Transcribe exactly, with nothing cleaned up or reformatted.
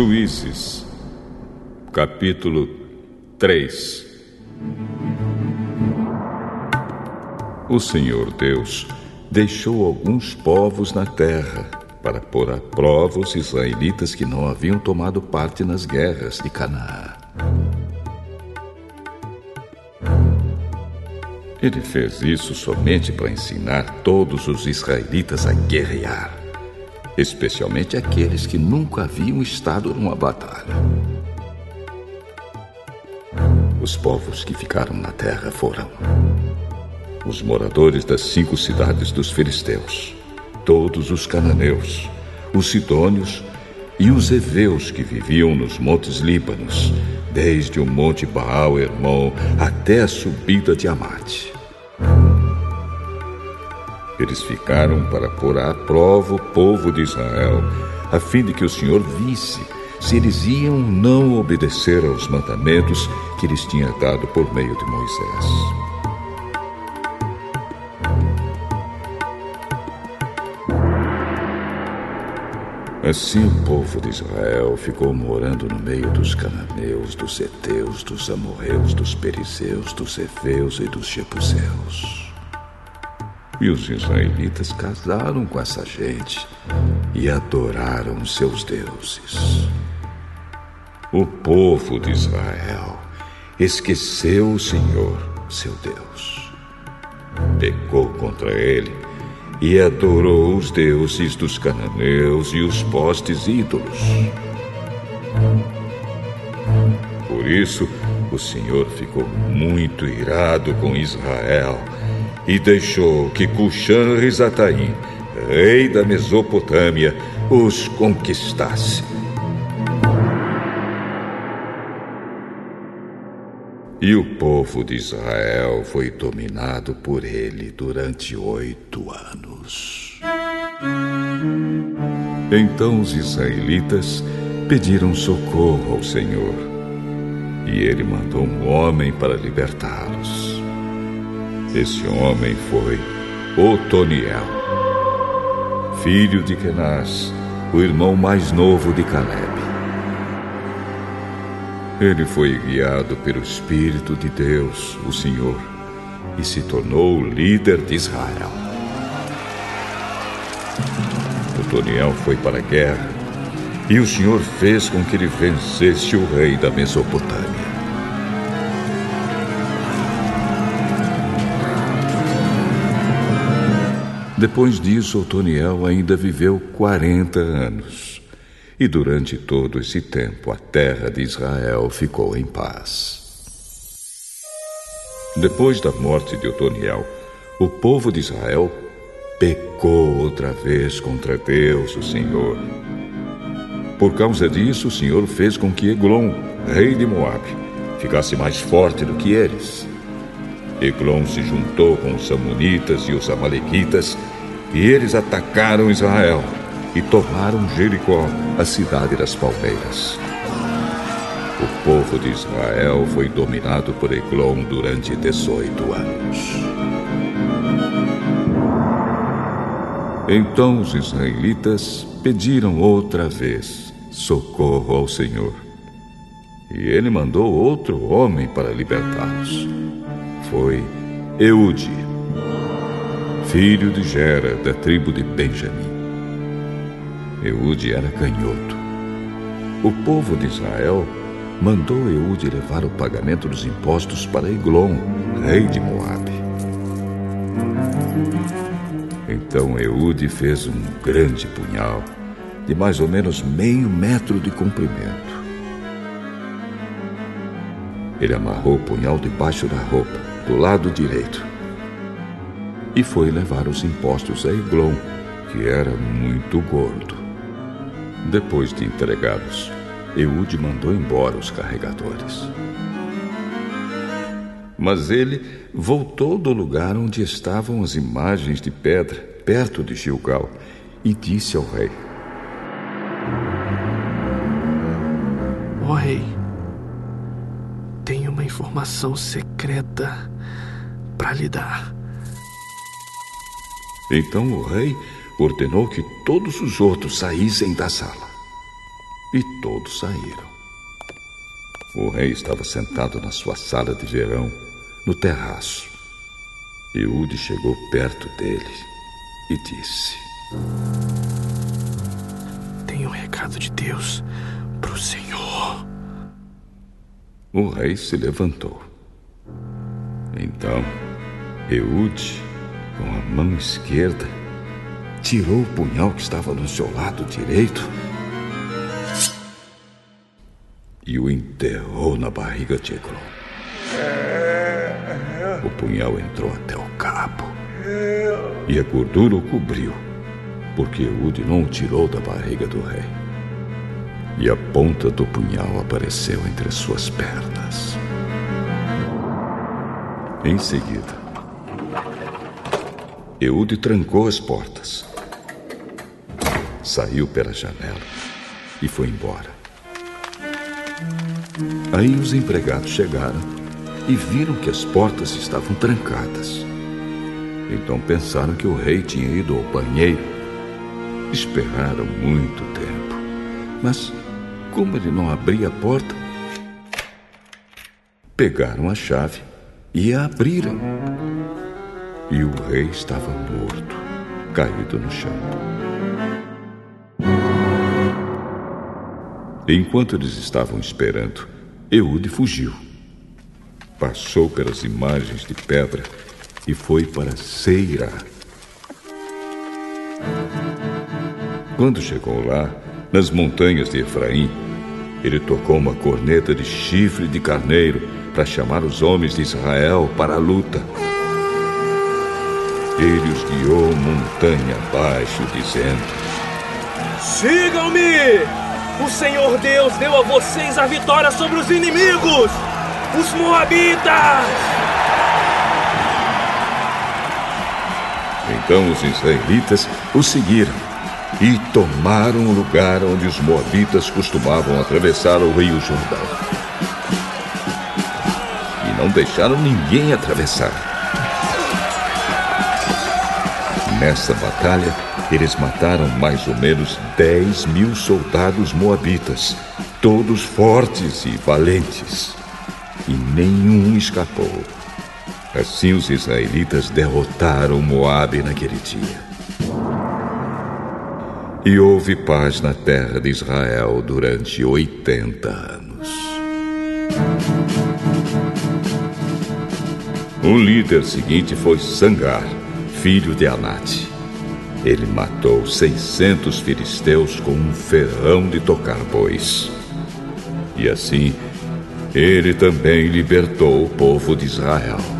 Juízes, capítulo três. O Senhor Deus deixou alguns povos na terra para pôr à prova os israelitas que não haviam tomado parte nas guerras de Canaã. Ele fez isso somente para ensinar todos os israelitas a guerrear, especialmente aqueles que nunca haviam estado numa batalha. Os povos que ficaram na terra foram os moradores das cinco cidades dos filisteus, todos os cananeus, os sidônios e os heveus que viviam nos montes Líbanos, desde o monte Baal Hermon até a subida de Amate. Eles ficaram para pôr à prova o povo de Israel, a fim de que o Senhor visse se eles iam ou não obedecer aos mandamentos que lhes tinha dado por meio de Moisés. Assim o povo de Israel ficou morando no meio dos cananeus, dos heteus, dos amorreus, dos perizeus, dos efeus e dos jebuseus. E os israelitas casaram com essa gente e adoraram seus deuses. O povo de Israel esqueceu o Senhor, seu Deus. Pecou contra ele e adorou os deuses dos cananeus e os postes ídolos. Por isso, o Senhor ficou muito irado com Israel e deixou que Cuxan Rizataim, rei da Mesopotâmia, os conquistasse. E o povo de Israel foi dominado por ele durante oito anos. Então os israelitas pediram socorro ao Senhor, e ele mandou um homem para libertá-los. Esse homem foi Otoniel, filho de Kenaz, o irmão mais novo de Caleb. Ele foi guiado pelo Espírito de Deus, o Senhor, e se tornou o líder de Israel. Otoniel foi para a guerra, e o Senhor fez com que ele vencesse o rei da Mesopotâmia. Depois disso, Otoniel ainda viveu quarenta anos. E durante todo esse tempo, a terra de Israel ficou em paz. Depois da morte de Otoniel, o povo de Israel pecou outra vez contra Deus, o Senhor. Por causa disso, o Senhor fez com que Eglom, rei de Moabe, ficasse mais forte do que eles. Eglom se juntou com os amonitas e os amalequitas, e eles atacaram Israel e tomaram Jericó, a cidade das palmeiras. O povo de Israel foi dominado por Eglom durante dezoito anos. Então os israelitas pediram outra vez socorro ao Senhor, e ele mandou outro homem para libertá-los. Foi Eúde, filho de Gera, da tribo de Benjamim. Eúde era canhoto. O povo de Israel mandou Eúde levar o pagamento dos impostos para Eglom, rei de Moabe. Então Eúde fez um grande punhal, de mais ou menos meio metro de comprimento. Ele amarrou o punhal debaixo da roupa, do lado direito, e foi levar os impostos a Eglom, que era muito gordo. Depois de entregá-los, Eúde mandou embora os carregadores. Mas ele voltou do lugar onde estavam as imagens de pedra, perto de Gilgal, e disse ao rei: Ó rei, tenho uma informação secreta para lhe dar. Então o rei ordenou que todos os outros saíssem da sala. e todos saíram. O rei estava sentado na sua sala de verão, no terraço. Eúde chegou perto dele e disse: Tenho um recado de Deus para o Senhor. O rei se levantou. Então, Eúde, com a mão esquerda, tirou o punhal que estava no seu lado direito e o enterrou na barriga de Eglom. O punhal entrou até o cabo e a gordura o cobriu, porque Eúde não o tirou da barriga do rei. E a ponta do punhal apareceu entre suas pernas. Em seguida, Eúde trancou as portas, saiu pela janela e foi embora. Aí os empregados chegaram e viram que as portas estavam trancadas. Então pensaram que o rei tinha ido ao banheiro. Esperaram muito tempo, mas como ele não abria a porta, pegaram a chave e a abriram. E o rei estava morto, caído no chão. Enquanto eles estavam esperando, Eúde fugiu. Passou pelas imagens de pedra e foi para Seirá. Quando chegou lá, nas montanhas de Efraim, ele tocou uma corneta de chifre de carneiro para chamar os homens de Israel para a luta. Ele os guiou montanha abaixo, dizendo: Sigam-me! O Senhor Deus deu a vocês a vitória sobre os inimigos! Os Moabitas! Então os israelitas o seguiram e tomaram o lugar onde os Moabitas costumavam atravessar o rio Jordão. E não deixaram ninguém atravessar. Nessa batalha, eles mataram mais ou menos dez mil soldados moabitas, todos fortes e valentes. E nenhum escapou. Assim os israelitas derrotaram Moabe naquele dia. E houve paz na terra de Israel durante oitenta anos. O líder seguinte foi Sangar, filho de Anate. Ele matou seiscentos filisteus com um ferrão de tocar bois. E assim, ele também libertou o povo de Israel.